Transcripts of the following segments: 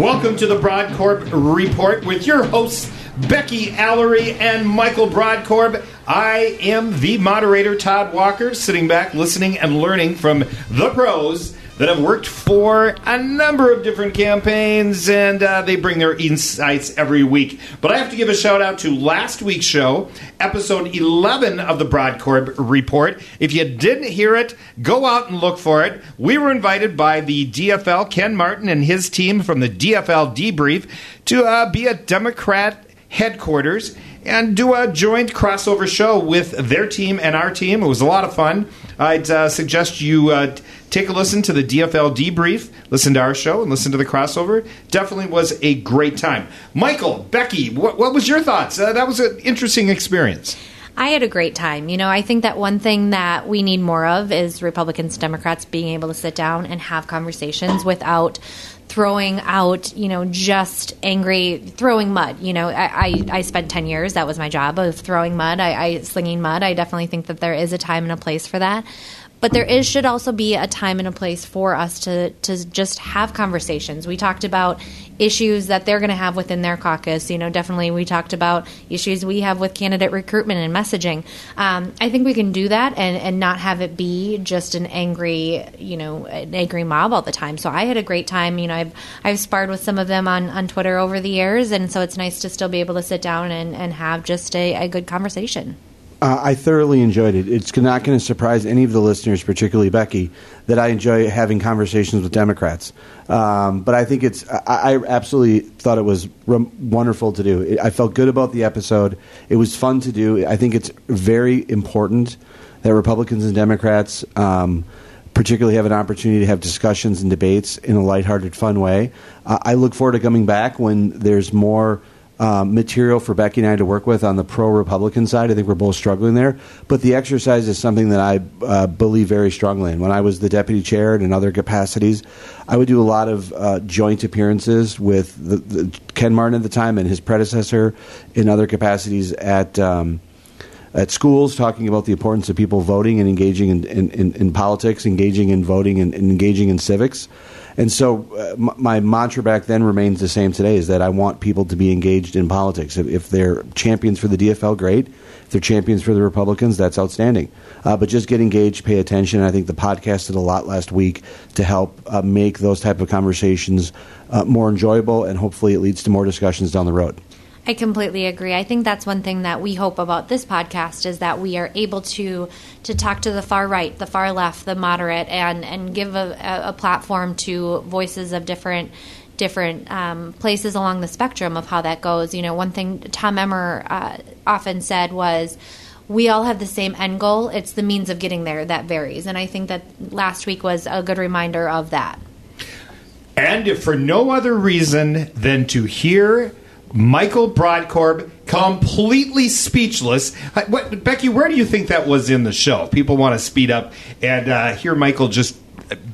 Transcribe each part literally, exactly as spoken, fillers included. Welcome to the Brodkorb Report with your hosts, Becky Ellery and Michael Brodkorb. I am the moderator, Todd Walker, sitting back, listening and learning from the pros that have worked for a number of different campaigns, and uh, they bring their insights every week. But I have to give a shout-out to last week's show, episode eleven of the Brodkorb Report. If you didn't hear it, go out and look for it. We were invited by the D F L, Ken Martin and his team from the D F L Debrief, to uh, be at Democrat headquarters and do a joint crossover show with their team and our team. It was a lot of fun. I'd uh, suggest you uh, take a listen to the D F L Debrief, listen to our show, and listen to the crossover. Definitely was a great time. Michael, Becky, what, what was your thoughts? Uh, that was an interesting experience. I had a great time. You know, I think that one thing that we need more of is Republicans, Democrats being able to sit down and have conversations without throwing out, you know, just angry, throwing mud. You know, I, I, I spent ten years. That was my job, of throwing mud, I, I slinging mud. I definitely think that there is a time and a place for that. But there is should also be a time and a place for us to, to just have conversations. We talked about issues that they're going to have within their caucus. You know, definitely we talked about issues we have with candidate recruitment and messaging. Um, I think we can do that and, and not have it be just an angry, you know, an angry mob all the time. So I had a great time. You know, I've I've sparred with some of them on, on Twitter over the years, and so it's nice to still be able to sit down and, and have just a, a good conversation. Uh, I thoroughly enjoyed it. It's not going to surprise any of the listeners, particularly Becky, that I enjoy having conversations with Democrats. Um, but I think it's – I absolutely thought it was rem- wonderful to do. It, I felt good about the episode. It was fun to do. I think it's very important that Republicans and Democrats um, particularly have an opportunity to have discussions and debates in a lighthearted, fun way. Uh, I look forward to coming back when there's more – Uh, material for Becky and I to work with on the pro-Republican side. I think we're both struggling there. But the exercise is something that I uh, believe very strongly in. When I was the deputy chair and in other capacities, I would do a lot of uh, joint appearances with the, the Ken Martin at the time and his predecessor in other capacities at um, at schools, talking about the importance of people voting and engaging in, in, in, in politics, engaging in voting and, and engaging in civics. And so uh, my mantra back then remains the same today, is that I want people to be engaged in politics. If, if they're champions for the D F L, great. If they're champions for the Republicans, that's outstanding. Uh, but just get engaged, pay attention. I think the podcast did a lot last week to help uh, make those type of conversations uh, more enjoyable, and hopefully it leads to more discussions down the road. I completely agree. I think that's one thing that we hope about this podcast, is that we are able to to talk to the far right, the far left, the moderate, and, and give a, a platform to voices of different different um, places along the spectrum of how that goes. You know, one thing Tom Emmer uh, often said was, we all have the same end goal. It's the means of getting there that varies. And I think that last week was a good reminder of that. And if for no other reason than to hear Michael Brodkorb completely speechless. What, Becky, where do you think that was in the show? People want to speed up and uh, hear Michael just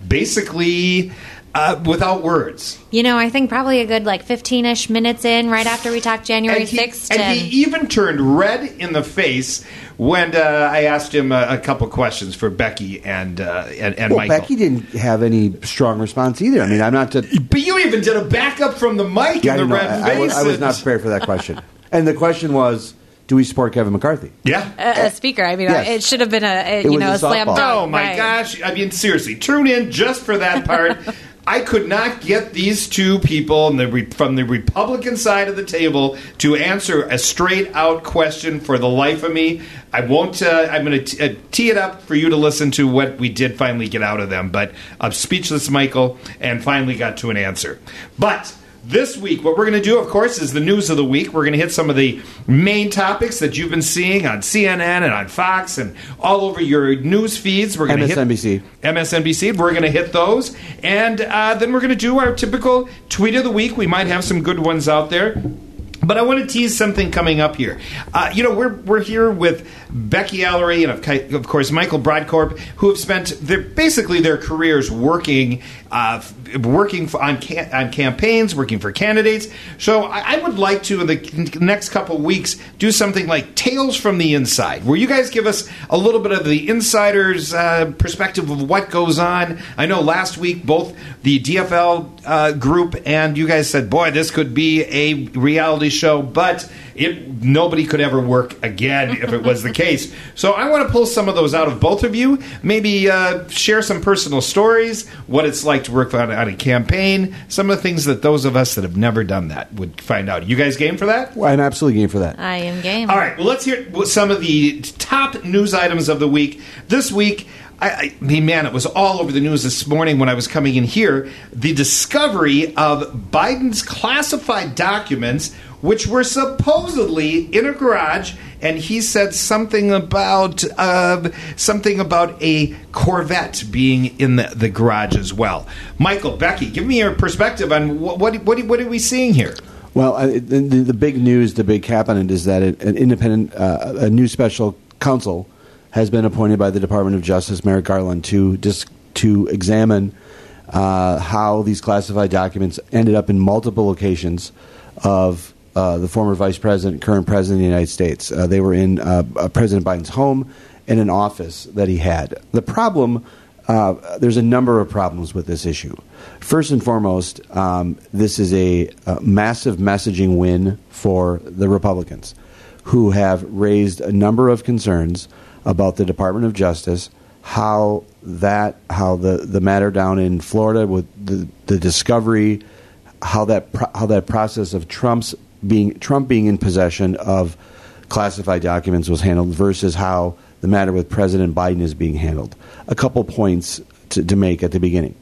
basically uh, without words. You know, I think probably a good like fifteen-ish minutes in, right after we talked January sixth. And, and he even turned red in the face when uh, I asked him a, a couple questions for Becky and uh, and, and well, Michael. Becky didn't have any strong response either. I mean, I'm not to... But you even did a backup from the mic yeah, in the no, red I, face. I, I was not prepared for that question. And the question was, do we support Kevin McCarthy? Yeah. A, a speaker. I mean, yes. It should have been a, a you know, a, a slam dunk. Oh, my right. gosh. I mean, seriously, tune in just for that part. I could not get these two people in the, from the Republican side of the table to answer a straight-out question for the life of me. I won't. Uh, I'm going to uh, tee it up for you to listen to what we did finally get out of them. But I'm speechless, Michael, and finally got to an answer. But this week, what we're going to do, of course, is the news of the week. We're going to hit some of the main topics that you've been seeing on C N N and on Fox and all over your news feeds. We're going to M S N B C. Hit M S N B C. We're going to hit those. And uh, then we're going to do our typical tweet of the week. We might have some good ones out there. But I want to tease something coming up here. Uh, you know, we're we're here with Becky Ellery and, of, of course, Michael Brodkorb, who have spent their, basically their careers working uh, working on ca- on campaigns, working for candidates. So I, I would like to, in the next couple weeks, do something like Tales from the Inside, where you guys give us a little bit of the insider's uh, perspective of what goes on. I know last week both the D F L uh, group and you guys said, boy, this could be a reality show, but it nobody could ever work again if it was the case. So I want to pull some of those out of both of you. Maybe uh, share some personal stories, what it's like to work on, on a campaign, some of the things that those of us that have never done that would find out. You guys game for that? Well, I'm absolutely game for that. I am game. All right, well, let's hear some of the top news items of the week. This week, I, I mean, man, it was all over the news this morning when I was coming in here. The discovery of Biden's classified documents, which were supposedly in a garage, and he said something about uh, something about a Corvette being in the, the garage as well. Michael, Becky, give me your perspective on what what what, what are we seeing here? Well, uh, the, the big news, the big happening is that an independent, uh, a new special counsel has been appointed by the Department of Justice, Merrick Garland, to dis- to examine uh, how these classified documents ended up in multiple locations of uh, the former vice president, current president of the United States. Uh, they were in uh, President Biden's home and an office that he had. The problem, uh, there's a number of problems with this issue. First and foremost, um, this is a, a massive messaging win for the Republicans, who have raised a number of concerns about the Department of Justice, how that, how the, the matter down in Florida with the, the discovery, how that pro- how that process of Trump's being Trump being in possession of classified documents was handled versus how the matter with President Biden is being handled. A couple points to, to make at the beginning.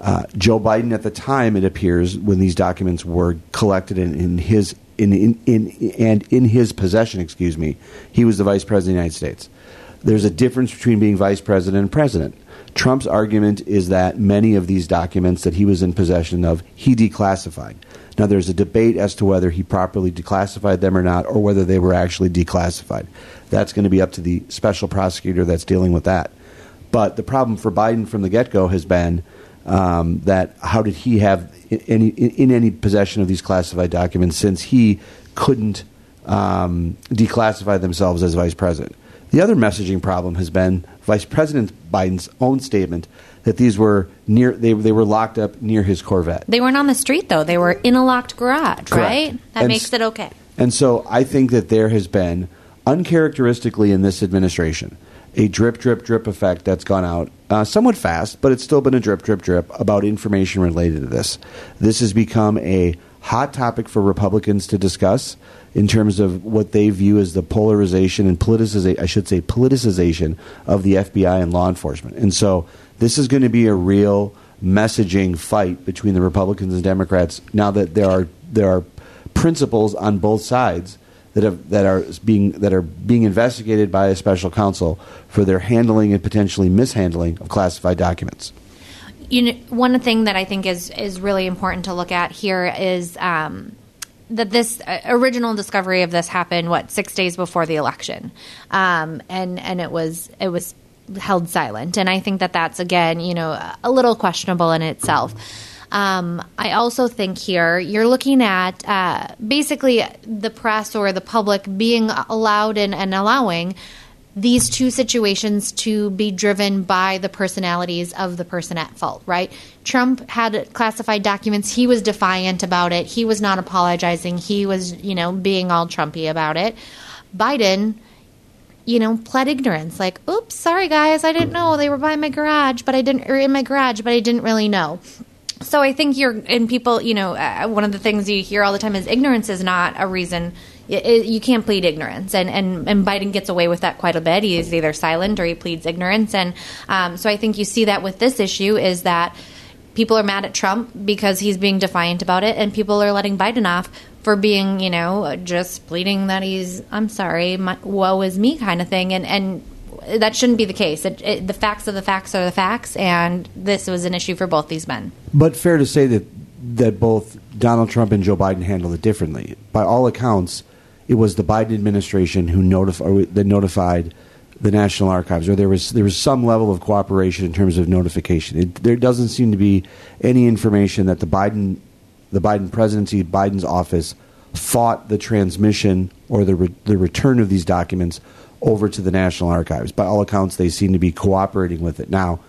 Uh, Joe Biden at the time, it appears, when these documents were collected in, in his in, in in and in his possession, excuse me, he was the vice president of the United States. There's a difference between being vice president and president. Trump's argument is that many of these documents that he was in possession of, he declassified. Now, there's a debate as to whether he properly declassified them or not, or whether they were actually declassified. That's going to be up to the special prosecutor that's dealing with that. But the problem for Biden from the get-go has been um, that how did he have any in any possession of these classified documents since he couldn't um, declassify themselves as vice president? The other messaging problem has been Vice President Biden's own statement that these were near they they were locked up near his Corvette. They weren't on the street, though. They were in a locked garage, correct, right? That and makes it okay. And so I think that there has been, uncharacteristically in this administration, a drip, drip, drip effect that's gone out uh, somewhat fast, but it's still been a drip, drip, drip about information related to this. This has become a hot topic for Republicans to discuss in terms of what they view as the polarization and politicization, I should say politicization of the F B I and law enforcement. And so this is going to be a real messaging fight between the Republicans and Democrats now that there are there are principles on both sides that have, that are being that are being investigated by a special counsel for their handling and potentially mishandling of classified documents. You know, one thing that I think is, is really important to look at here is um, that this original discovery of this happened, what, six days before the election, um, and and it was it was held silent, and I think that that's again, you know, a little questionable in itself. Um, I also think here you're looking at uh, basically the press or the public being allowed and, and allowing these two situations to be driven by the personalities of the person at fault, right? Trump had classified documents. He was defiant about it. He was not apologizing. He was, you know, being all Trumpy about it. Biden, you know, pled ignorance. Like, oops, sorry, guys. I didn't know. They were by my garage, but I didn't, or in my garage, but I didn't really know. So I think you're, and people, you know, uh, one of the things you hear all the time is ignorance is not a reason. You can't plead ignorance, and, and, and Biden gets away with that quite a bit. He is either silent or he pleads ignorance, and um, so I think you see that with this issue is that people are mad at Trump because he's being defiant about it, and people are letting Biden off for being, you know, just pleading that he's, I'm sorry, my, woe is me kind of thing, and, and that shouldn't be the case. It, it, the facts of the facts are the facts, and this was an issue for both these men. But fair to say that that both Donald Trump and Joe Biden handled it differently. By all accounts, it was the Biden administration who notified that notified the National Archives, or there was there was some level of cooperation in terms of notification. It, there doesn't seem to be any information that the Biden the Biden presidency, Biden's office, fought the transmission or the re, the return of these documents over to the National Archives. By all accounts, they seem to be cooperating with it. Now,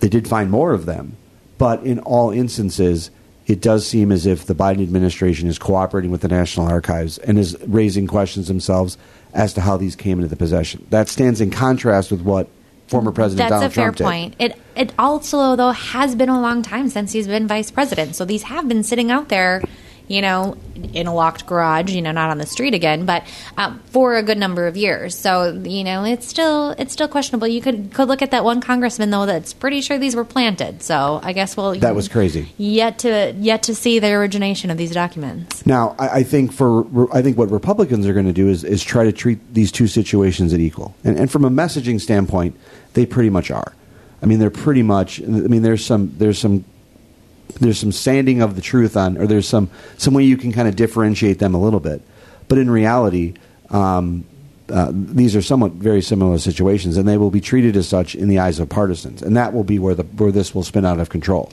they did find more of them, but in all instances, it does seem as if the Biden administration is cooperating with the National Archives and is raising questions themselves as to how these came into the possession. That stands in contrast with what former President Donald Trump did. That's a fair point. It, it also, though, has been a long time since he's been vice president, so these have been sitting out there, you know, in a locked garage, you know, not on the street again, but um, for a good number of years. So, you know, it's still it's still questionable. You could could look at that one congressman, though, that's pretty sure these were planted. So I guess we'll that was crazy. Yet to yet to see the origination of these documents. Now, I, I think for I think what Republicans are going to do is is try to treat these two situations at equal. And, and from a messaging standpoint, they pretty much are. I mean, they're pretty much. I mean, there's some there's some. There's some sanding of the truth on, or there's some, some way you can kind of differentiate them a little bit. But in reality, um, uh, these are somewhat very similar situations, and they will be treated as such in the eyes of partisans. And that will be where the where this will spin out of control.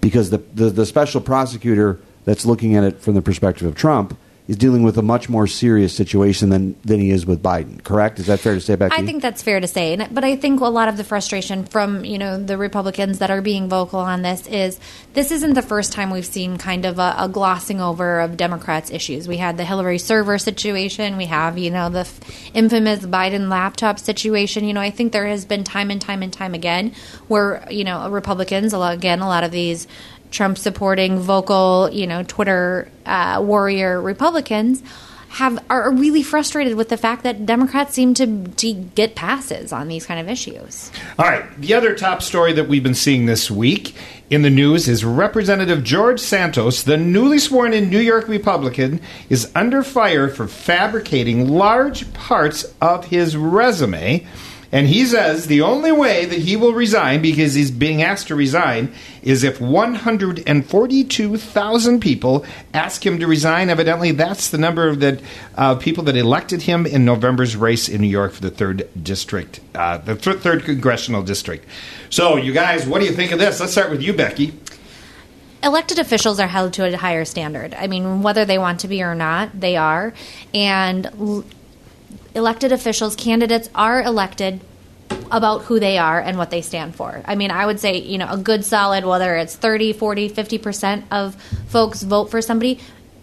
Because the, the, the special prosecutor that's looking at it from the perspective of Trump is dealing with a much more serious situation than, than he is with Biden, correct? Is that fair to say, Becky? I think that's fair to say. But I think a lot of the frustration from, you know, the Republicans that are being vocal on this is this isn't the first time we've seen kind of a, a glossing over of Democrats' issues. We had the Hillary server situation. We have, you know, the f- infamous Biden laptop situation. You know, I think there has been time and time and time again where, you know, Republicans, again, a lot of these Trump-supporting, vocal, you know, Twitter uh, warrior Republicans have are really frustrated with the fact that Democrats seem to, to get passes on these kind of issues. All right. The other top story that we've been seeing this week in the news is Representative George Santos, the newly sworn-in New York Republican, is under fire for fabricating large parts of his resume. And he says the only way that he will resign, because he's being asked to resign, is if one hundred forty-two thousand people ask him to resign. Evidently, that's the number of the uh, people that elected him in November's race in New York for the third district, uh, the th- third congressional district. So, you guys, what do you think of this? Let's start with you, Becky. Elected officials are held to a higher standard. I mean, whether they want to be or not, they are. And L- Elected officials, candidates are elected about who they are and what they stand for. I mean, I would say, you know, a good solid, whether it's thirty, forty, fifty percent of folks vote for somebody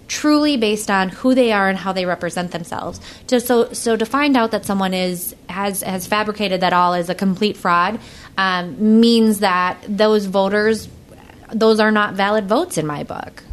truly based on who they are and how they represent themselves. Just so so to find out that someone is has, has fabricated that all is a complete fraud um, means that those voters, those are not valid votes in my book.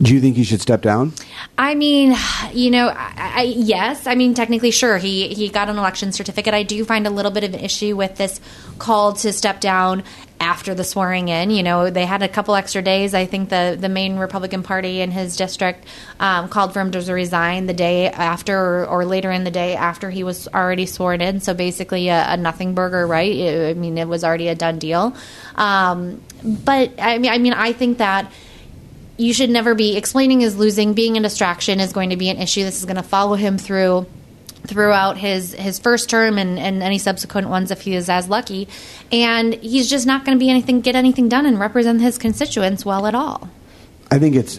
Do you think he should step down? I mean, you know, I, I, yes. I mean, technically, sure. He he got an election certificate. I do find a little bit of an issue with this call to step down after the swearing in. You know, they had a couple extra days. I think the, the main Republican Party in his district um, called for him to resign the day after or, or later in the day after he was already sworn in. So basically a, a nothing burger, right? It, I mean, it was already a done deal. Um, but, I mean, I mean, I think that you should never be explaining is losing. Being a distraction is going to be an issue. This is going to follow him through throughout his, his first term and, and any subsequent ones if he is as lucky. And he's just not going to be anything get anything done and represent his constituents well at all. I think it's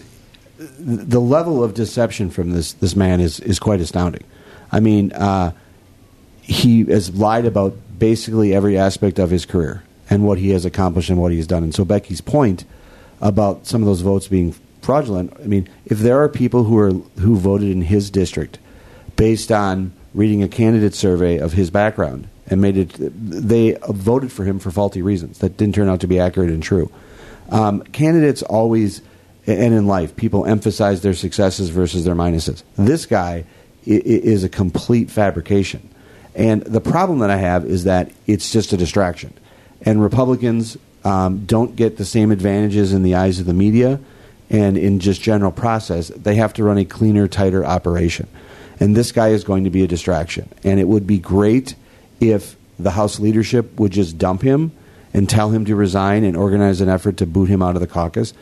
the level of deception from this this man is, is quite astounding. I mean, uh, he has lied about basically every aspect of his career and what he has accomplished and what he has done. And so Becky's point about some of those votes being fraudulent. I mean, if there are people who are who voted in his district based on reading a candidate survey of his background and made it, they voted for him for faulty reasons that didn't turn out to be accurate and true. Um, candidates always, and in life, people emphasize their successes versus their minuses. This guy is a complete fabrication, and the problem that I have is that it's just a distraction, and Republicans Um, don't get the same advantages in the eyes of the media and in just general process. They have to run a cleaner, tighter operation. And this guy is going to be a distraction. And it would be great if the House leadership would just dump him and tell him to resign and organize an effort to boot him out of the caucus.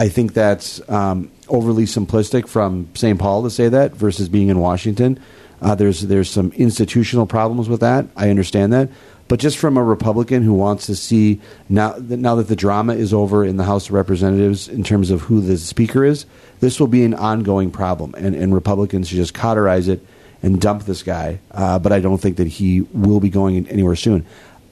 I think that's um, overly simplistic from Saint Paul to say that versus being in Washington. Uh, there's there's some institutional problems with that. I understand that. But just from a Republican who wants to see, now that, now that the drama is over in the House of Representatives in terms of who the speaker is, this will be an ongoing problem. And, and Republicans should just cauterize it and dump this guy. Uh, but I don't think that he will be going anywhere soon.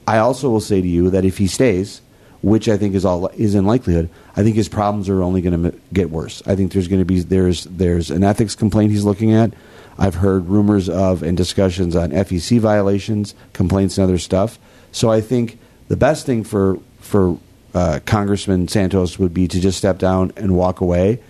I also will say to you that if he stays, which I think is all is in likelihood, I think his problems are only going to get worse. I think there's going to be there's there's an ethics complaint he's looking at. I've heard rumors of and discussions on F E C violations, complaints, and other stuff. So I think the best thing for for uh, Congressman Santos would be to just step down and walk away.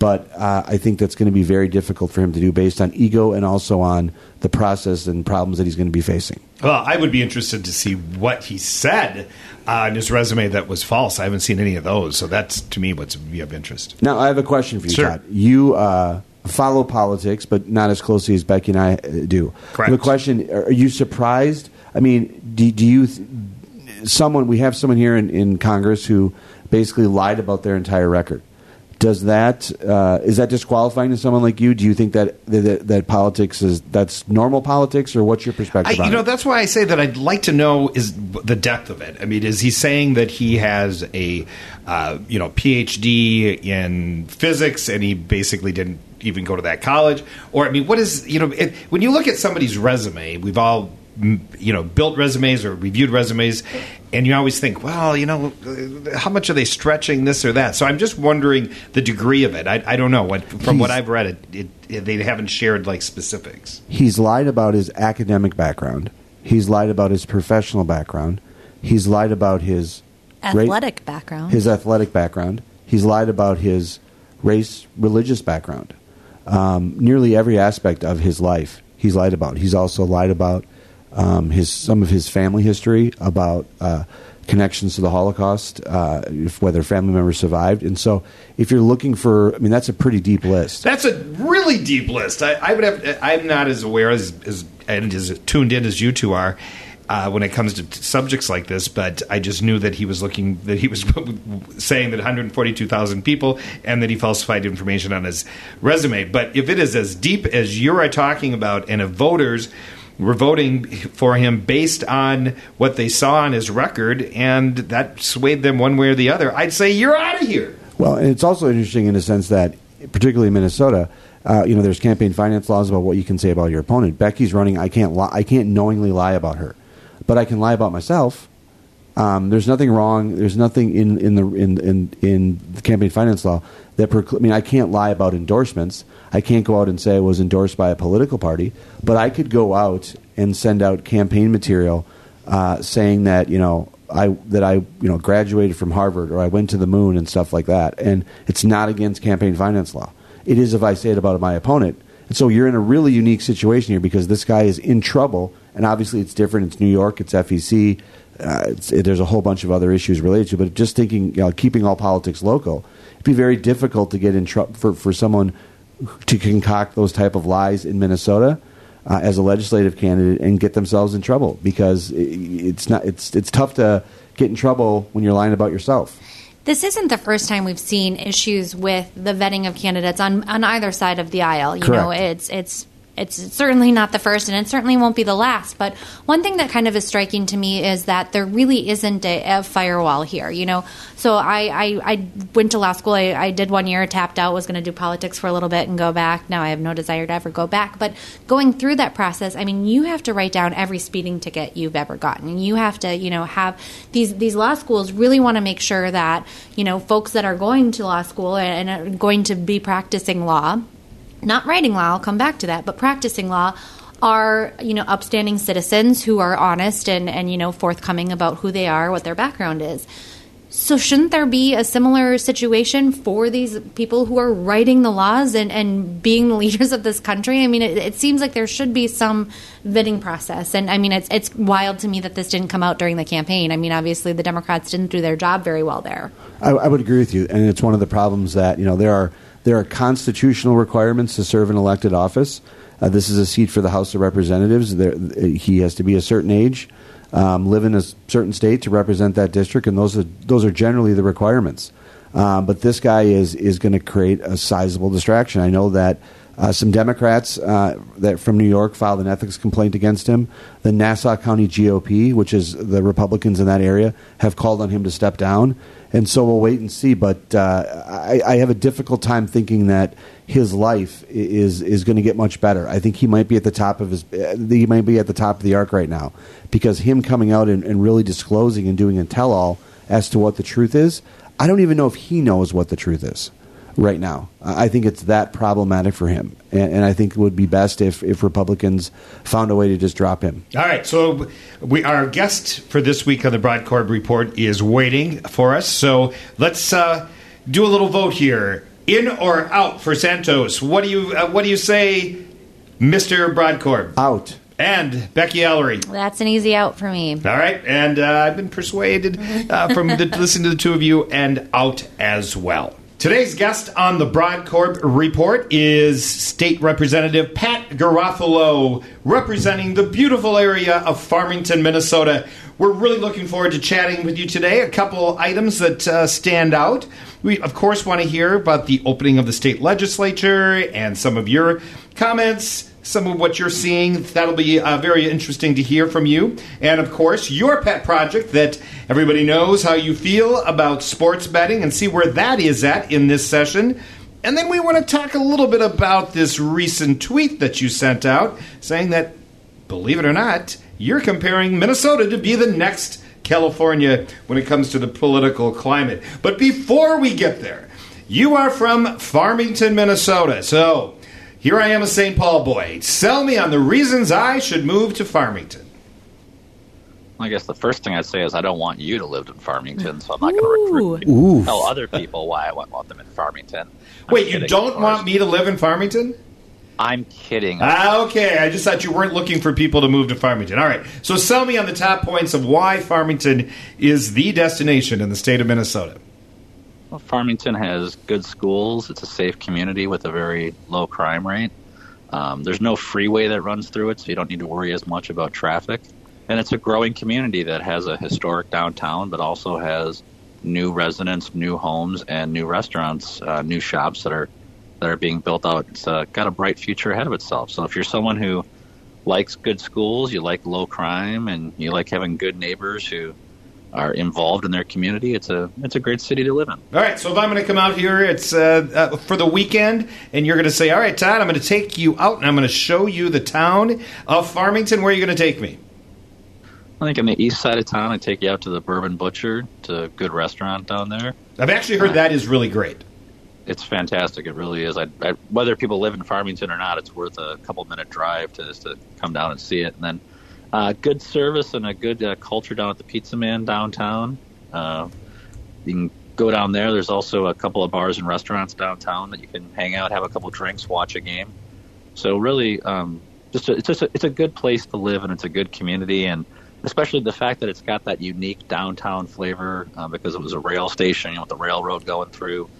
But uh, I think that's going to be very difficult for him to do based on ego and also on the process and problems that he's going to be facing. Well, I would be interested to see what he said on uh, his resume that was false. I haven't seen any of those. So that's, to me, what's of interest. Now, I have a question for you, sure. Todd. You uh, follow politics, but not as closely as Becky and I do. Correct. The question, are you surprised? I mean, do, do you – someone – we have someone here in, in Congress who basically lied about their entire record. Does that uh, is that disqualifying to someone like you? Do you think that that, that politics is that's normal politics, or what's your perspective? I, on you know, it? That's why I say that I'd like to know is the depth of it. I mean, is he saying that he has a uh, you know P H D in physics and he basically didn't even go to that college? Or I mean, what is you know it, when you look at somebody's resume, we've all. You know, built resumes or reviewed resumes, and you always think, well, you know, how much are they stretching this or that? So I'm just wondering the degree of it. I, I don't know. What, from He's, what I've read, it, it, it, they haven't shared, like, specifics. He's lied about his academic background. He's lied about his professional background. He's lied about his... Athletic ra- background. His athletic background. He's lied about his race, religious background. Um, nearly every aspect of his life he's lied about. He's also lied about... Um, his some of his family history about uh, connections to the Holocaust, uh, if, whether family members survived. And so if you're looking for, I mean, that's a pretty deep list. That's a really deep list. I, I would have, I'm not as aware as, as and as tuned in as you two are uh, when it comes to t- subjects like this. But I just knew that he was looking, that he was saying that one hundred forty-two thousand people and that he falsified information on his resume. But if it is as deep as you're talking about and if voters were voting for him based on what they saw on his record, and that swayed them one way or the other, I'd say you're out of here. Well, and it's also interesting in the sense that, particularly in Minnesota, uh, you know, there's campaign finance laws about what you can say about your opponent. Becky's running. I can't. Li- I can't knowingly lie about her, but I can lie about myself. Um, there's nothing wrong. There's nothing in, in the in in in the campaign finance law that perc- I mean, I can't lie about endorsements. I can't go out and say I was endorsed by a political party, but I could go out and send out campaign material uh, saying that you know I that I you know graduated from Harvard or I went to the moon and stuff like that. And it's not against campaign finance law. It is if I say it about my opponent. And so you're in a really unique situation here because this guy is in trouble, and obviously it's different. It's New York. It's F E C. Uh, it's, it, there's a whole bunch of other issues related to it, but just thinking, you know, keeping all politics local, it'd be very difficult to get in trouble for, for someone to concoct those type of lies in Minnesota uh, as a legislative candidate and get themselves in trouble because it, it's not it's it's tough to get in trouble when you're lying about yourself. This isn't the first time we've seen issues with the vetting of candidates on on either side of the aisle. You Correct. know, it's it's. It's certainly not the first, and it certainly won't be the last. But one thing that kind of is striking to me is that there really isn't a, a firewall here, you know. So I, I, I went to law school. I, I did one year, tapped out, was going to do politics for a little bit and go back. Now I have no desire to ever go back. But going through that process, I mean, you have to write down every speeding ticket you've ever gotten. You have to, you know, have these, these law schools really want to make sure that, you know, folks that are going to law school and, and are going to be practicing law, not writing law, I'll come back to that, but practicing law are, you know, upstanding citizens who are honest and, and, you know, forthcoming about who they are, what their background is. So shouldn't there be a similar situation for these people who are writing the laws and, and being the leaders of this country? I mean, it, it seems like there should be some vetting process. And, I mean, it's it's wild to me that this didn't come out during the campaign. I mean, obviously, the Democrats didn't do their job very well there. I, I would agree with you. And it's one of the problems that, you know, there are There are constitutional requirements to serve in elected office. Uh, this is a seat for the House of Representatives. There, he has to be a certain age, um, live in a certain state to represent that district, and those are, those are generally the requirements. Uh, but this guy is is going to create a sizable distraction. I know that uh, some Democrats uh, that from New York filed an ethics complaint against him. The Nassau County G O P, which is the Republicans in that area, have called on him to step down. And so we'll wait and see. But uh, I, I have a difficult time thinking that his life is is going to get much better. I think he might be at the top of his he might be at the top of the arc right now, because him coming out and, and really disclosing and doing a tell-all as to what the truth is. I don't even know if he knows what the truth is right now. I think it's that problematic for him. And, and I think it would be best if, if Republicans found a way to just drop him. All right. So we, our guest for this week on the Brodkorb Report is waiting for us. So let's uh, do a little vote here. In or out for Santos? What do you uh, what do you say, Mister Brodkorb? Out. And Becky Ellery. That's an easy out for me. All right. And uh, I've been persuaded uh, from the, listening to the two of you, and out as well. Today's guest on the Brodkorb Report is State Representative Pat Garofalo, representing the beautiful area of Farmington, Minnesota. We're really looking forward to chatting with you today. A couple items that uh, stand out. We, of course, want to hear about the opening of the state legislature and some of your comments, some of what you're seeing. That'll be uh, very interesting to hear from you. And, of course, your pet project that everybody knows how you feel about sports betting, and see where that is at in this session. And then we want to talk a little bit about this recent tweet that you sent out saying that, believe it or not, you're comparing Minnesota to be the next California when it comes to the political climate. But before we get there, you are from Farmington, Minnesota. So here I am, a Saint Paul boy. Sell me on the reasons I should move to Farmington. I guess the first thing I'd say is I don't want you to live in Farmington, so I'm not going to recruit you to tell other people why I want them in Farmington. I'm Wait, kidding, you don't want me to live in Farmington? I'm kidding. Ah, okay, I just thought you weren't looking for people to move to Farmington. All right, so sell me on the top points of why Farmington is the destination in the state of Minnesota. Well, Farmington has good schools. It's a safe community with a very low crime rate. Um, there's no freeway that runs through it, so you don't need to worry as much about traffic. And it's a growing community that has a historic downtown, but also has new residents, new homes, and new restaurants, uh, new shops that are that are being built out. It's uh, got a bright future ahead of itself. So if you're someone who likes good schools, you like low crime, and you like having good neighbors who are involved in their community, it's a it's a great city to live in. All right, so if I'm going to come out here, it's uh, uh, for the weekend, and you're going to say, all right, Todd, I'm going to take you out, and I'm going to show you the town of Farmington. Where are you going to take me? I think on the east side of town, I'd take you out to the Bourbon Butcher. It's a good restaurant down there. I've actually heard uh, that is really great. It's fantastic. It really is. I, I, whether people live in Farmington or not, it's worth a couple-minute drive to just to come down and see it. And then uh, good service and a good uh, culture down at the Pizza Man downtown. Uh, you can go down there. There's also a couple of bars and restaurants downtown that you can hang out, have a couple drinks, watch a game. So really, um, just a, it's just a, it's a good place to live, and it's a good community, and especially the fact that it's got that unique downtown flavor uh, because it was a rail station, you know, with the railroad going through.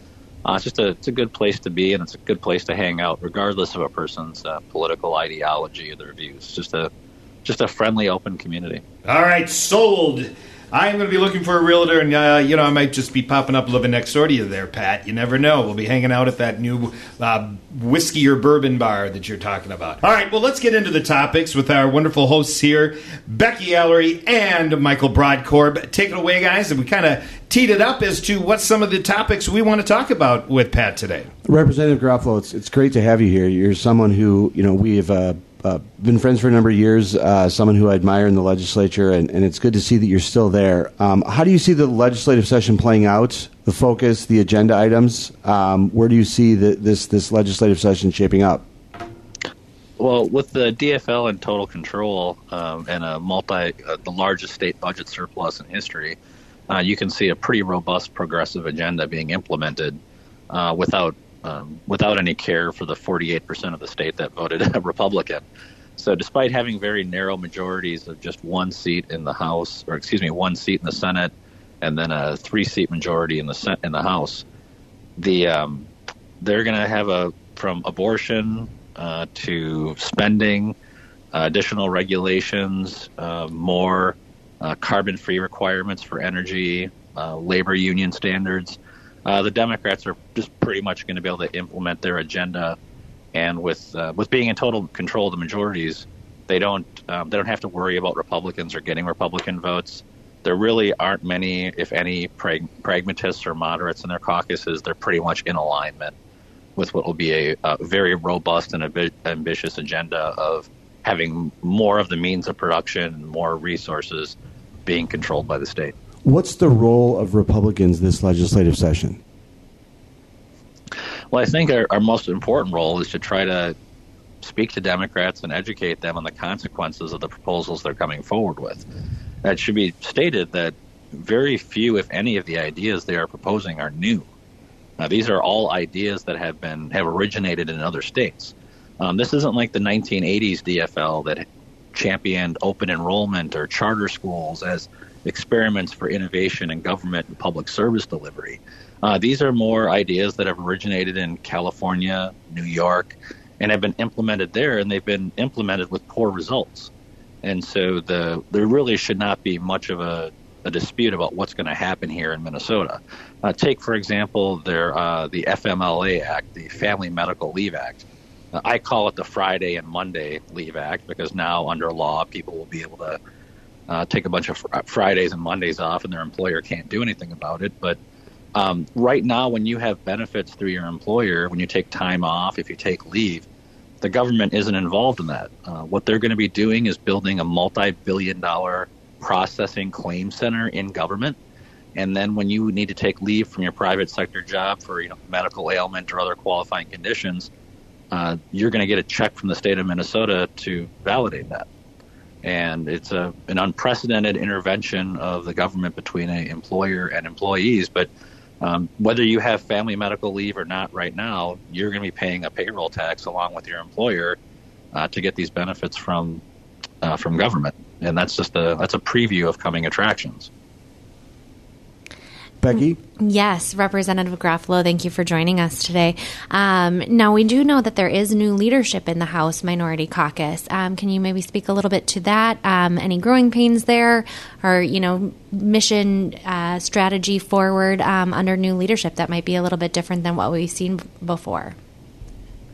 Uh, it's just a, it's a good place to be, and it's a good place to hang out, regardless of a person's uh, political ideology or their views. It's just a, just a friendly, open community. All right, sold. I'm going to be looking for a realtor, and uh, you know, I might just be popping up living next door to you there, Pat. You never know. We'll be hanging out at that new uh, whiskey or bourbon bar that you're talking about. All right, well, let's get into the topics with our wonderful hosts here, Becky Ellery and Michael Brodkorb. Take it away, guys, and we kind of teed it up as to what some of the topics we want to talk about with Pat today. Representative Garofalo, it's, it's great to have you here. You're someone who, you know, we've uh, uh, been friends for a number of years, uh, someone who I admire in the legislature, and, and it's good to see that you're still there. Um, how do you see the legislative session playing out, the focus, the agenda items? Um, where do you see the, this, this legislative session shaping up? Well, with the D F L in total control um, and a multi, uh, the largest state budget surplus in history, Uh, you can see a pretty robust progressive agenda being implemented uh, without um, without any care for the forty-eight percent of the state that voted Republican. So despite having very narrow majorities of just one seat in the House, or excuse me, one seat in the Senate, and then a three-seat majority in the in the House, the um, they're going to have a from abortion uh, to spending, uh, additional regulations, uh, more. Uh, carbon-free requirements for energy, uh, labor union standards. uh, the Democrats are just pretty much going to be able to implement their agenda. And with uh, with being in total control of the majorities, they don't um, they don't have to worry about Republicans or getting Republican votes. There really aren't many, if any, prag- pragmatists or moderates in their caucuses. They're pretty much in alignment with what will be a, a very robust and ab- ambitious agenda of having more of the means of production and more resources being controlled by the state. What's the role of Republicans this legislative session? Well, I think our, our most important role is to try to speak to Democrats and educate them on the consequences of the proposals they're coming forward with. It should be stated that very few, if any, of the ideas they are proposing are new. Now, these are all ideas that have been have originated in other states. Um, this isn't like the nineteen eighties D F L that championed open enrollment or charter schools as experiments for innovation in government and public service delivery. Uh, these are more ideas that have originated in California, New York, and have been implemented there, and they've been implemented with poor results. And so the there really should not be much of a, a dispute about what's going to happen here in Minnesota. Uh, take, for example, their uh, the F M L A Act, the Family Medical Leave Act. Uh, I call it the Friday and Monday Leave Act because now under law people will be able to uh, take a bunch of fr- Fridays and Mondays off, and their employer can't do anything about it. But Um, right now, when you have benefits through your employer, when you take time off, if you take leave, the government isn't involved in that. Uh, what they're going to be doing is building a multi-billion dollar processing claim center in government. And then when you need to take leave from your private sector job for you know, medical ailment or other qualifying conditions, uh, you're going to get a check from the state of Minnesota to validate that. And it's a, an unprecedented intervention of the government between an employer and employees. But Um, whether you have family medical leave or not right now, you're going to be paying a payroll tax along with your employer uh, to get these benefits from uh, from government. And that's just a, that's a preview of coming attractions. Becky? Yes, Representative Garofalo, thank you for joining us today. Um, now, we do know that there is new leadership in the House Minority Caucus. Um, can you maybe speak a little bit to that? Um, any growing pains there or, you know, mission uh, strategy forward um, under new leadership that might be a little bit different than what we've seen before?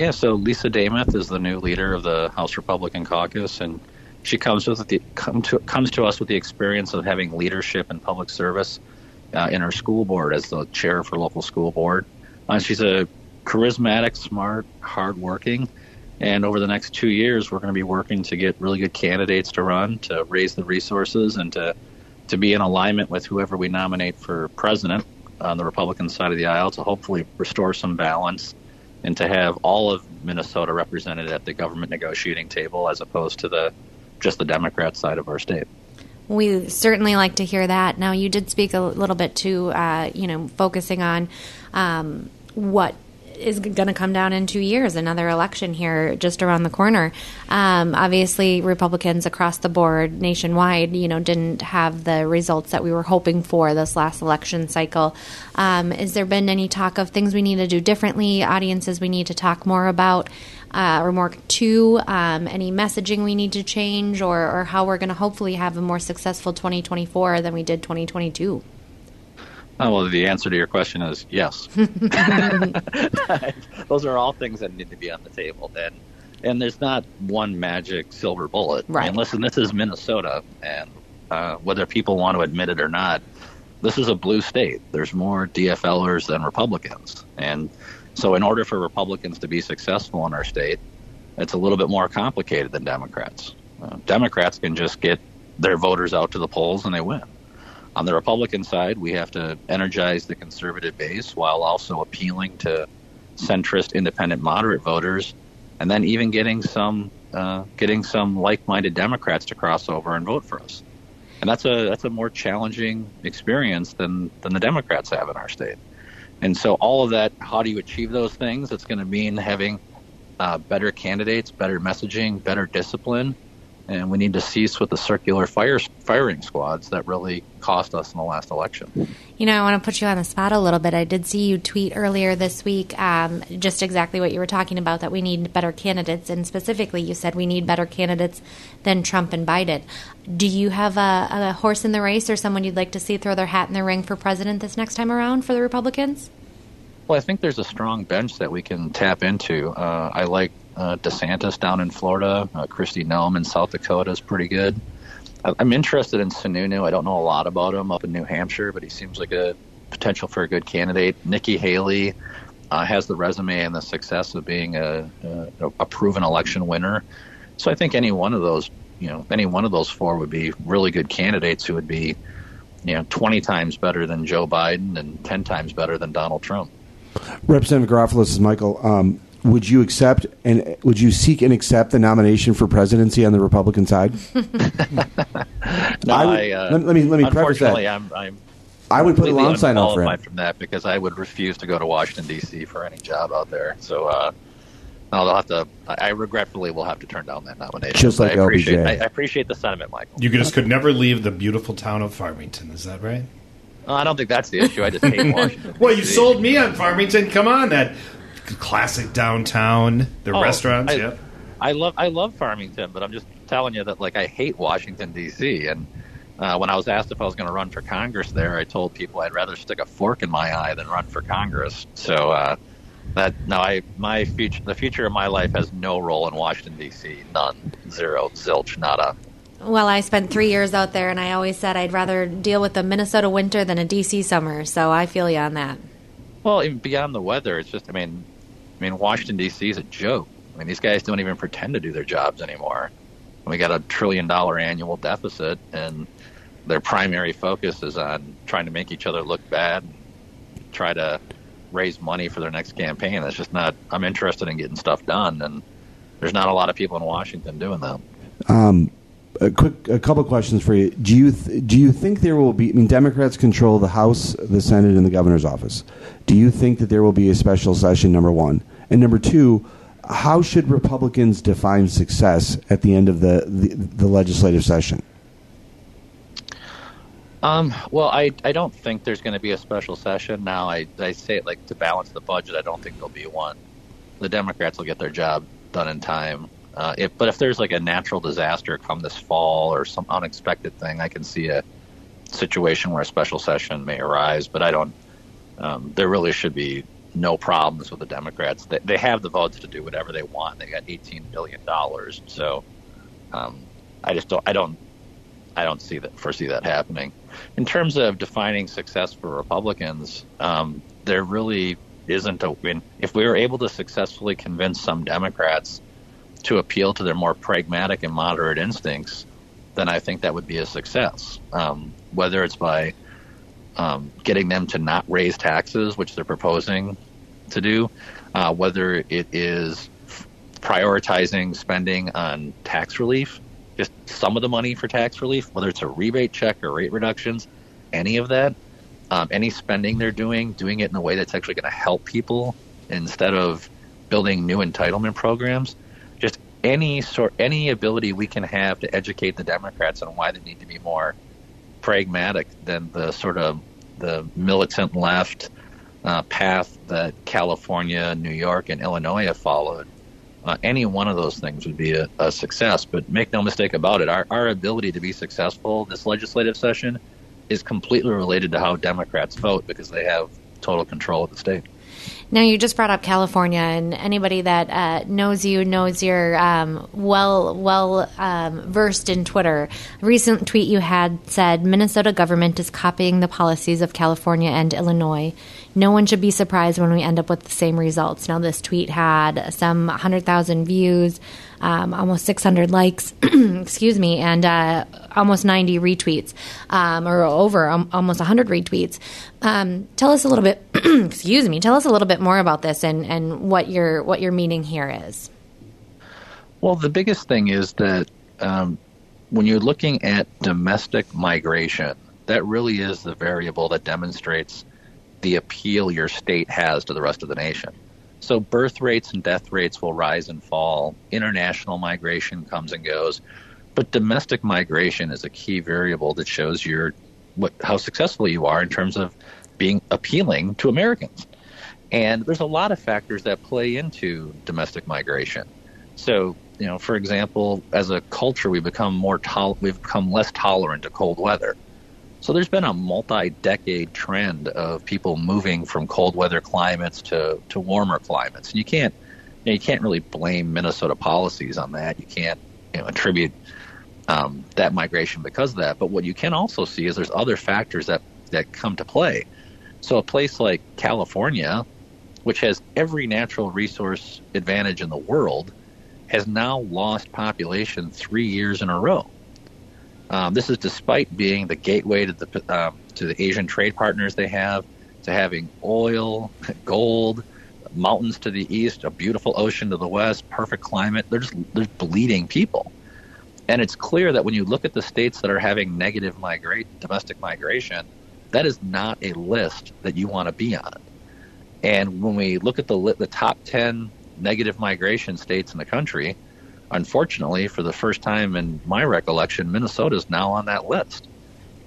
Yeah, so Lisa Demuth is the new leader of the House Republican Caucus, and she comes, with the, come to, comes to us with the experience of having leadership and public service Uh, in her school board as the chair for local school board. Uh, she's a charismatic, smart, hardworking, and over the next two years, we're going to be working to get really good candidates to run, to raise the resources, and to, to be in alignment with whoever we nominate for president on the Republican side of the aisle to hopefully restore some balance and to have all of Minnesota represented at the government negotiating table as opposed to the just the Democrat side of our state. We certainly like to hear that. Now, you did speak a little bit to, uh, you know, focusing on um, what is going to come down in two years, another election here just around the corner. Um, obviously, Republicans across the board nationwide, you know, didn't have the results that we were hoping for this last election cycle. Um, has there been any talk of things we need to do differently, audiences we need to talk more about? Uh, or more to um, any messaging we need to change or, or how we're going to hopefully have a more successful twenty twenty-four than we did twenty twenty-two? Oh, well, the answer to your question is yes. Those are all things that need to be on the table. And, and there's not one magic silver bullet. Right. I mean, listen, this is Minnesota, and uh, whether people want to admit it or not, this is a blue state. There's more D F L ers than Republicans. And so in order for Republicans to be successful in our state, it's a little bit more complicated than Democrats. Uh, Democrats can just get their voters out to the polls and they win. On the Republican side, we have to energize the conservative base while also appealing to centrist, independent, moderate voters, and then even getting some uh, getting some like-minded Democrats to cross over and vote for us. And that's a that's a more challenging experience than than the Democrats have in our state. And so all of that, how do you achieve those things? It's going to mean having uh, better candidates, better messaging, better discipline. And we need to cease with the circular fire, firing squads that really cost us in the last election. You know, I want to put you on the spot a little bit. I did see you tweet earlier this week um, just exactly what you were talking about, that we need better candidates. And specifically, you said we need better candidates than Trump and Biden. Do you have a, a horse in the race or someone you'd like to see throw their hat in the ring for president this next time around for the Republicans? Well, I think there's a strong bench that we can tap into. Uh, I like uh, DeSantis down in Florida. Uh, Kristi Noem in South Dakota is pretty good. I- I'm interested in Sununu. I don't know a lot about him up in New Hampshire, but he seems like a potential for a good candidate. Nikki Haley uh, has the resume and the success of being a, a, a proven election winner. So I think any one of those, you know, any one of those four would be really good candidates who would be, you know, twenty times better than Joe Biden and ten times better than Donald Trump. Representative Garofalo, is Michael. Um, would you accept and would you seek and accept the nomination for presidency on the Republican side? no, I would, I, uh, let, let me let me preface that. I'm, I'm I would put a lawn sign out for him from that because I would refuse to go to Washington D C for any job out there. So uh, I'll have to. I regretfully will have to turn down that nomination. Just like I appreciate, I, I appreciate the sentiment, Michael. You just could never leave the beautiful town of Farmington. Is that right? Oh, I don't think that's the issue. I just hate Washington. Well, you sold me on Farmington. Come on, that classic downtown, the oh, restaurants. I, yeah, I love I love Farmington, but I'm just telling you that like I hate Washington D C. And uh, when I was asked if I was going to run for Congress there, I told people I'd rather stick a fork in my eye than run for Congress. So uh, that now I my future the future of my life has no role in Washington D C. None, zero, zilch, nada. Well, I spent three years out there, and I always said I'd rather deal with a Minnesota winter than a D C summer, so I feel you on that. Well, even beyond the weather, it's just, I mean, I mean, Washington, D C is a joke. I mean, these guys don't even pretend to do their jobs anymore. We got a trillion dollar annual deficit, and their primary focus is on trying to make each other look bad and try to raise money for their next campaign. That's just not – I'm interested in getting stuff done, and there's not a lot of people in Washington doing that. Um A quick, a couple questions for you. Do you th- do you think there will be? I mean, Democrats control the House, the Senate, and the governor's office. Do you think that there will be a special session? Number one, and number two, how should Republicans define success at the end of the the, the legislative session? Um, well, I I don't think there's going to be a special session. Now, I I say it like to balance the budget. I don't think there'll be one. The Democrats will get their job done in time. Uh, if, but if there's like a natural disaster come this fall or some unexpected thing, I can see a situation where a special session may arise. But I don't. Um, there really should be no problems with the Democrats. They, they have the votes to do whatever they want. They got eighteen billion dollars. So um, I just don't. I don't. I don't see that foresee that happening. In terms of defining success for Republicans, um, there really isn't a. I mean, if we were able to successfully convince some Democrats to appeal to their more pragmatic and moderate instincts, then I think that would be a success. Um, whether it's by um, getting them to not raise taxes, which they're proposing to do, uh, whether it is prioritizing spending on tax relief, just some of the money for tax relief, whether it's a rebate check or rate reductions, any of that, um, any spending they're doing, doing it in a way that's actually going to help people instead of building new entitlement programs. Just any sort, any ability we can have to educate the Democrats on why they need to be more pragmatic than the sort of the militant left uh, path that California, New York, and Illinois have followed. Uh, any one of those things would be a, a success. But make no mistake about it, our, our ability to be successful this legislative session is completely related to how Democrats vote because they have total control of the state. Now, you just brought up California, and anybody that uh, knows you knows you're um, well well um, versed in Twitter. A recent tweet you had said, Minnesota government is copying the policies of California and Illinois. No one should be surprised when we end up with the same results. Now, this tweet had some one hundred thousand views, um, almost six hundred likes, excuse me, and uh, almost ninety retweets, um, or over um, almost one hundred retweets. Um, tell us a little bit, excuse me, tell us a little bit more about this and, and what your what your meaning here is. Well, the biggest thing is that um, when you're looking at domestic migration, that really is the variable that demonstrates the appeal your state has to the rest of the nation. So birth rates and death rates will rise and fall. International migration comes and goes, but domestic migration is a key variable that shows your what how successful you are in terms of being appealing to Americans. And there's a lot of factors that play into domestic migration. So, you know, for example, as a culture, we become more tol- we've become less tolerant to cold weather. So there's been a multi-decade trend of people moving from cold weather climates to, to warmer climates. And you can't, you know, you can't really blame Minnesota policies on that. You can't, you know, attribute um, that migration because of that. But what you can also see is there's other factors that, that come to play. So a place like California, which has every natural resource advantage in the world, has now lost population three years in a row. Um, this is despite being the gateway to the uh, to the Asian trade partners they have, to having oil, gold, mountains to the east, a beautiful ocean to the west, perfect climate. They're just they're bleeding people. And it's clear that when you look at the states that are having negative migrate, domestic migration, that is not a list that you want to be on. And when we look at the the top ten negative migration states in the country, unfortunately, for the first time in my recollection, Minnesota is now on that list.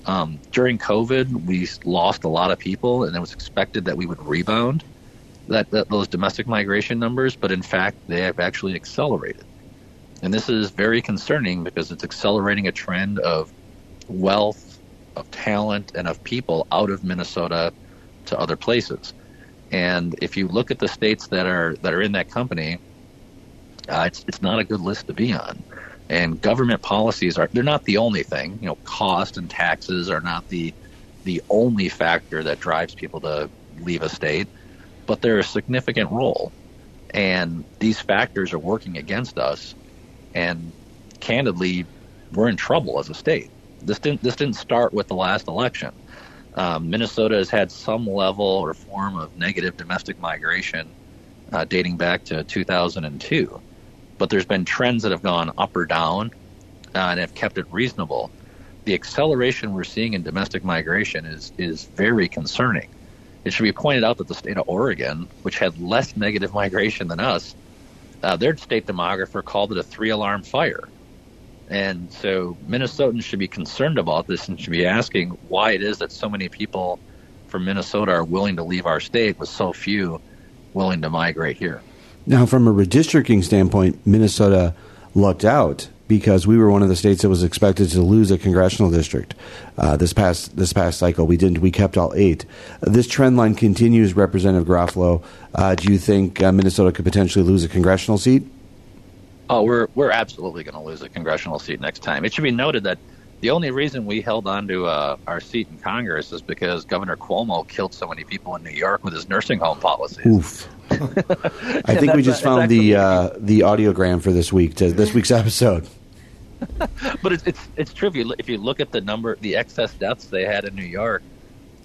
Um, during COVID, we lost a lot of people, and it was expected that we would rebound that, that those domestic migration numbers, but in fact, they have actually accelerated. And this is very concerning because it's accelerating a trend of wealth, of talent, and of people out of Minnesota to other places. And if you look at the states that are that are in that company, Uh, it's it's not a good list to be on. And government policies are, they're not the only thing. You know, cost and taxes are not the the only factor that drives people to leave a state, but they're a significant role. And these factors are working against us. And candidly, we're in trouble as a state. This didn't this didn't start with the last election. Um, Minnesota has had some level or form of negative domestic migration Uh, dating back to two thousand two. But there's been trends that have gone up or down uh, and have kept it reasonable. The acceleration we're seeing in domestic migration is is very concerning. It should be pointed out that the state of Oregon, which had less negative migration than us, uh, their state demographer called it a three-alarm fire. And so Minnesotans should be concerned about this and should be asking why it is that so many people from Minnesota are willing to leave our state with so few willing to migrate here. Now, from a redistricting standpoint, Minnesota lucked out because we were one of the states that was expected to lose a congressional district uh, this past this past cycle. We didn't. We kept all eight. This trend line continues, Representative Garofalo. Uh, do you think uh, Minnesota could potentially lose a congressional seat? Oh, we're we're absolutely going to lose a congressional seat next time. It should be noted that the only reason we held on to uh, our seat in Congress is because Governor Cuomo killed so many people in New York with his nursing home policies. Oof. I think we just found exactly the uh, the audiogram for this week, to this week's episode. But it's, it's it's true. If you, if you look at the number, the excess deaths they had in New York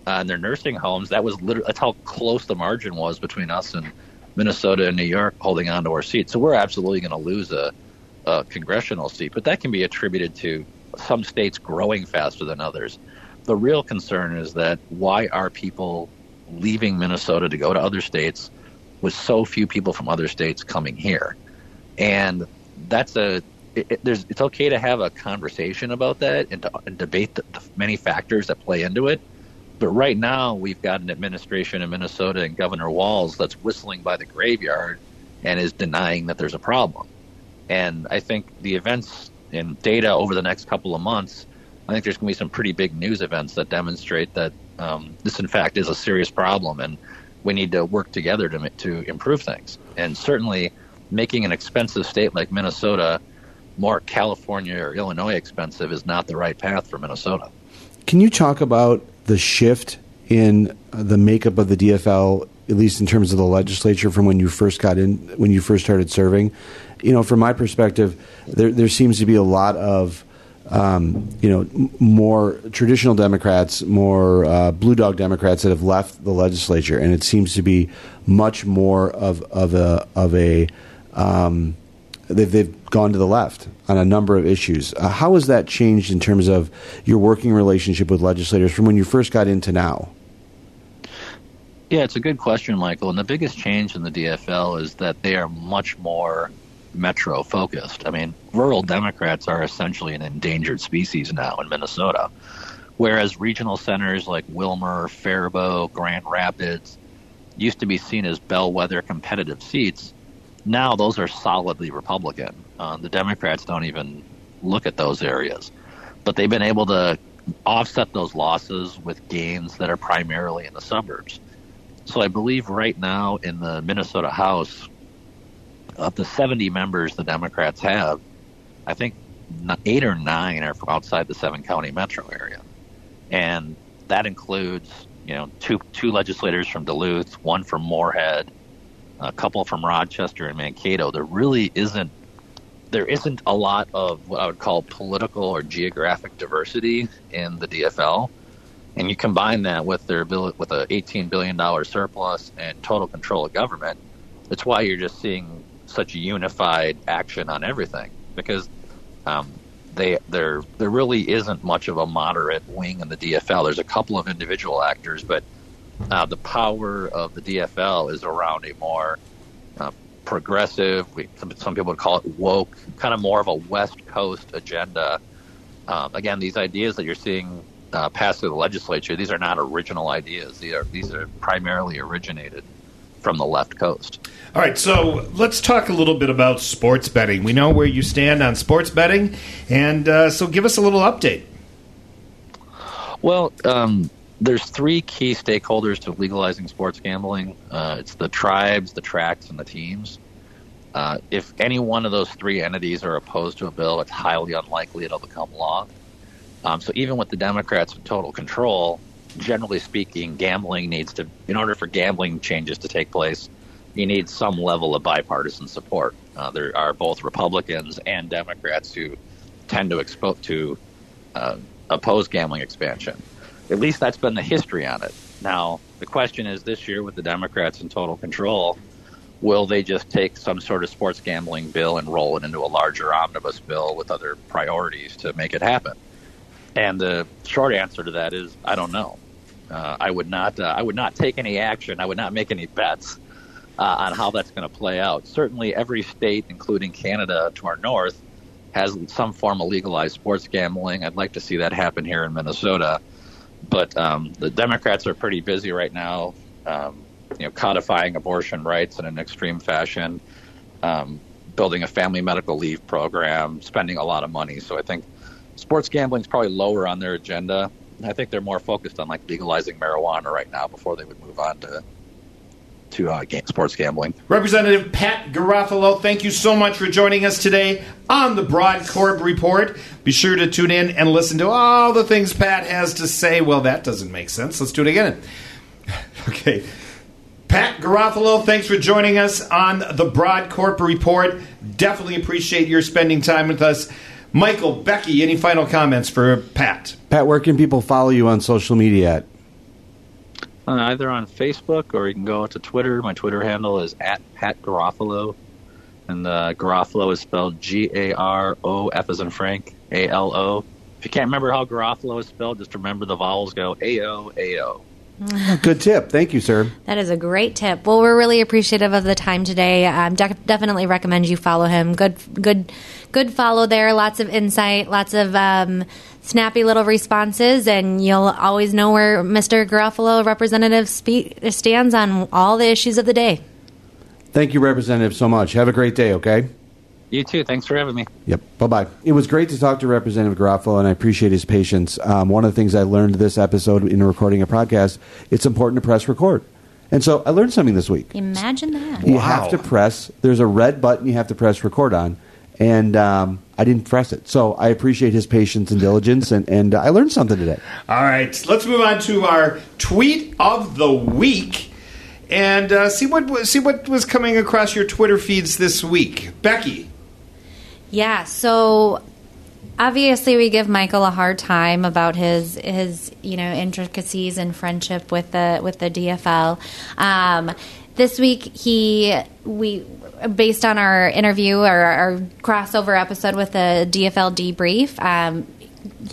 on uh, their nursing homes, that was literally, that's how close the margin was between us and Minnesota and New York holding on to our seat. So we're absolutely going to lose a, a congressional seat, but that can be attributed to some states growing faster than others. The real concern is that why are people leaving Minnesota to go to other states with so few people from other states coming here? And that's a it, it, there's it's okay to have a conversation about that and, to, and debate the, the many factors that play into it. But right now we've got an administration in Minnesota and Governor Walz that's whistling by the graveyard and is denying that there's a problem. And I think the events and data over the next couple of months, I think there's going to be some pretty big news events that demonstrate that um, this, in fact, is a serious problem, and we need to work together to to improve things. And certainly making an expensive state like Minnesota more California or Illinois expensive is not the right path for Minnesota. Can you talk about the shift in the makeup of the D F L, at least in terms of the legislature, from when you first got in, when you first started serving? You know, from my perspective, there there seems to be a lot of, um, you know, m- more traditional Democrats, more uh, blue dog Democrats that have left the legislature, and it seems to be much more of of a of a um, they've they've gone to the left on a number of issues. Uh, how has that changed in terms of your working relationship with legislators from when you first got into now? Yeah, it's a good question, Michael. And the biggest change in the D F L is that they are much more metro focused. I mean, rural Democrats are essentially an endangered species now in Minnesota, whereas regional centers like Wilmer, Faribault, Grand Rapids used to be seen as bellwether competitive seats. Now those are solidly Republican. Uh, the Democrats don't even look at those areas, but they've been able to offset those losses with gains that are primarily in the suburbs. So I believe right now in the Minnesota House, of the seventy members the Democrats have, I think eight or nine are from outside the seven-county metro area. And that includes, you know, two two legislators from Duluth, one from Moorhead, a couple from Rochester and Mankato. There really isn't there isn't a lot of what I would call political or geographic diversity in the D F L. And you combine that with their ability, with a eighteen billion dollars surplus and total control of government, that's why you're just seeing such unified action on everything, because um, they there there really isn't much of a moderate wing in the D F L. There's a couple of individual actors, but uh, the power of the D F L is around a more uh, progressive, we, some, some people would call it woke, kind of more of a West Coast agenda. Um, again, these ideas that you're seeing uh, passed through the legislature, these are not original ideas. These are, these are primarily originated from the left coast. All right, so let's talk a little bit about sports betting. We know where you stand on sports betting, and uh, so give us a little update. Well, um, there's three key stakeholders to legalizing sports gambling. Uh, it's the tribes, the tracts, and the teams. Uh, if any one of those three entities are opposed to a bill, it's highly unlikely it'll become law. Um, so even with the Democrats in total control, generally speaking, gambling needs to, in order for gambling changes to take place, you need some level of bipartisan support. Uh, there are both Republicans and Democrats who tend to expo- to uh, oppose gambling expansion. At least that's been the history on it. Now, the question is this year, with the Democrats in total control, will they just take some sort of sports gambling bill and roll it into a larger omnibus bill with other priorities to make it happen? And the short answer to that is, I don't know. Uh, I would not. Uh, I would not take any action. I would not make any bets uh, on how that's going to play out. Certainly, every state, including Canada to our north, has some form of legalized sports gambling. I'd like to see that happen here in Minnesota, but um, the Democrats are pretty busy right now, um, you know, codifying abortion rights in an extreme fashion, um, building a family medical leave program, spending a lot of money. So I think sports gambling is probably lower on their agenda. I think they're more focused on like legalizing marijuana right now before they would move on to to uh, game, sports gambling. Representative Pat Garofalo, thank you so much for joining us today on the Brodkorb Report. Be sure to tune in and listen to all the things Pat has to say. Well, that doesn't make sense. Let's do it again. Okay. Pat Garofalo, thanks for joining us on the Brodkorb Report. Definitely appreciate your spending time with us. Michael, Becky, any final comments for Pat? Pat, where can people follow you on social media at? Uh, either on Facebook, or you can go to Twitter. My Twitter handle is at Pat Garofalo. And uh, Garofalo is spelled G A R O, F as in Frank, A L O. If you can't remember how Garofalo is spelled, just remember the vowels go A O, A O. Good tip. Thank you, sir. That is a great tip. Well, we're really appreciative of the time today. Um, de- definitely recommend you follow him. Good, good, good follow there. Lots of insight, lots of um, snappy little responses, and you'll always know where Mister Garofalo, Representative, spe- stands on all the issues of the day. Thank you, Representative, so much. Have a great day, okay? You too. Thanks for having me. Yep. Bye-bye. It was great to talk to Representative Garofalo, and I appreciate his patience. Um, one of the things I learned this episode in recording a podcast, it's important to press record. And so I learned something this week. Imagine that. You wow. have to press. There's a red button you have to press record on, and um, I didn't press it. So I appreciate his patience and diligence, and, and I learned something today. All right. Let's move on to our tweet of the week. And uh, see what see what was coming across your Twitter feeds this week. Becky. Yeah, so obviously we give Michael a hard time about his his you know intricacies and friendship with the with the D F L. Um, this week he we based on our interview or our crossover episode with the D F L Debrief. Um,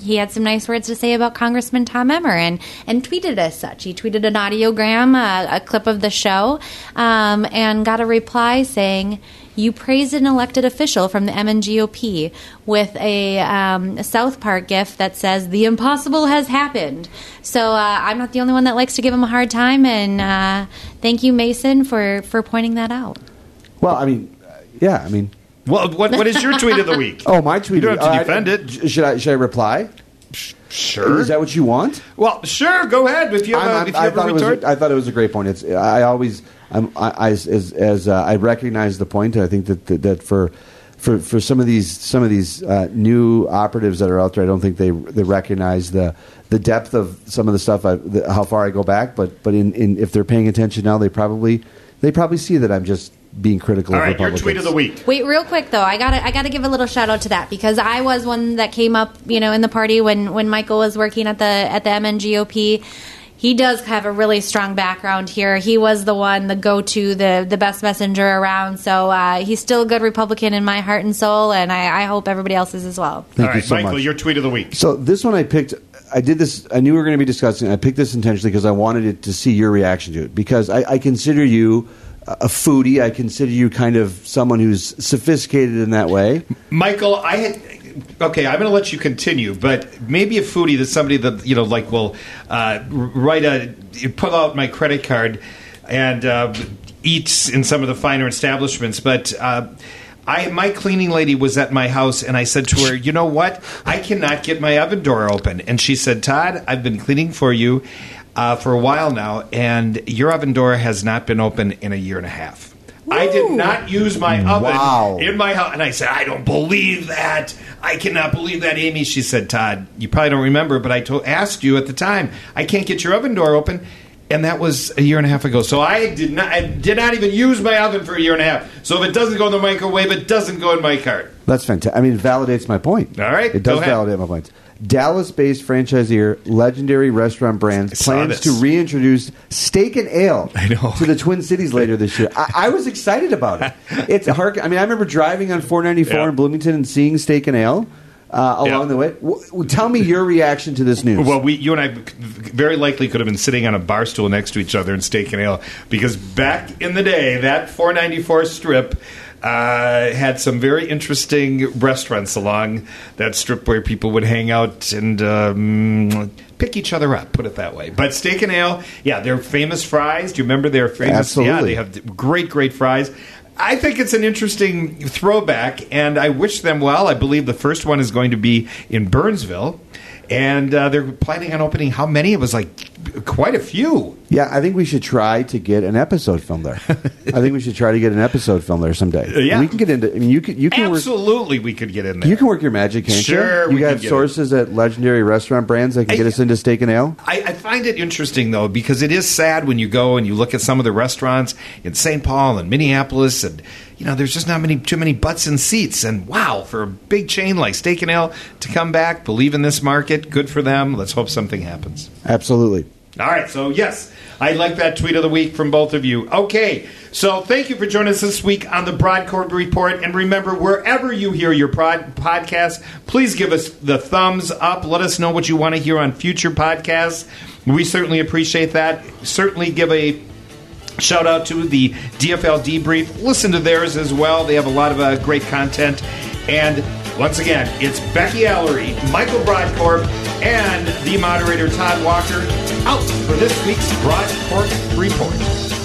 He had some nice words to say about Congressman Tom Emmer and, and tweeted as such. He tweeted an audiogram, a, a clip of the show, um, and got a reply saying, "You praised an elected official from the M N G O P with a, um, a South Park gif that says, 'The impossible has happened.'" So uh, I'm not the only one that likes to give him a hard time, and uh, thank you, Mason, for, for pointing that out. Well, I mean, yeah, I mean. Well, what what is your tweet of the week? Oh, my tweet. You don't have to defend uh, I, it. Should I should I reply? Sure. Is that what you want? Well, sure. Go ahead. If you have, a, if you I, have thought a retort- was, I thought it was a great point. It's I always I'm, I, I as, as uh, I recognize the point. I think that that, that for, for for some of these some of these uh, new operatives that are out there, I don't think they they recognize the the depth of some of the stuff. I, the, how far I go back, but but in, in if they're paying attention now, they probably they probably see that I'm just being critical of Republicans. All right, your tweet of the week. Wait, real quick, though. I got I got to give a little shout-out to that, because I was one that came up, you know, in the party when, when Michael was working at the at the M N G O P. He does have a really strong background here. He was the one, the go-to, the, the best messenger around. So uh, he's still a good Republican in my heart and soul, and I, I hope everybody else is as well. Thank All right, you so Michael, much. Your tweet of the week. So this one I picked... I did this. I knew we were going to be discussing it. I picked this intentionally because I wanted it to see your reaction to it. Because I, I consider you a foodie. I consider you kind of someone who's sophisticated in that way. Michael, I had, okay, I'm going to let you continue, but maybe a foodie that's somebody that, you know, like will uh, write a, pull out my credit card and uh, eats in some of the finer establishments, but. Uh, I, my cleaning lady was at my house, and I said to her, you know what? I cannot get my oven door open. And she said, Todd, I've been cleaning for you uh, for a while now, and your oven door has not been open in a year and a half. Ooh. I did not use my oven wow. in my house. And I said, I don't believe that. I cannot believe that, Amy. She said, Todd, you probably don't remember, but I to- asked you at the time, I can't get your oven door open. And that was a year and a half ago. So I did not I did not even use my oven for a year and a half. So if it doesn't go in the microwave, it doesn't go in my cart. That's fantastic. I mean, it validates my point. All right. It does validate my point. Dallas-based franchisee, legendary restaurant brand, plans to reintroduce Steak and Ale to the Twin Cities later this year. I, I was excited about it. It's hard. I mean, I remember driving on four ninety-four yeah. in Bloomington and seeing Steak and Ale. Uh, along yeah. the way. W- tell me your reaction to this news. Well, we, you and I very likely could have been sitting on a bar stool next to each other in Steak and Ale, because back in the day, that four ninety-four strip uh, had some very interesting restaurants along that strip where people would hang out and um, pick each other up, put it that way. But Steak and Ale, yeah, they're famous fries. Do you remember their famous? Absolutely. Yeah, they have great, great fries. I think it's an interesting throwback, and I wish them well. I believe the first one is going to be in Burnsville, and uh, they're planning on opening how many? It was like quite a few. Yeah, I think we should try to get an episode filmed there. I think we should try to get an episode filmed there someday. Yeah. We can get into I mean, you can, you can Absolutely work, we could get in there. You can work your magic, can't sure, you? You got sources it. at legendary restaurant brands that can I, get us into Steak and Ale? I, I find it interesting, though, because it is sad when you go and you look at some of the restaurants in Saint Paul and Minneapolis, and you know, there's just not many too many butts in seats. And wow, for a big chain like Steak and Ale to come back, believe in this market, good for them. Let's hope something happens. Absolutely. All right, so yes, I like that tweet of the week from both of you. Okay, so thank you for joining us this week on the Brodkorb Report. And remember, wherever you hear your prod- podcast, please give us the thumbs up. Let us know what you want to hear on future podcasts. We certainly appreciate that. Certainly give a shout out to the D F L Debrief. Listen to theirs as well. They have a lot of uh, great content. And once again, it's Becky Ellery, Michael Brodkorb, and the moderator Todd Walker out for this week's Brodkorb Report.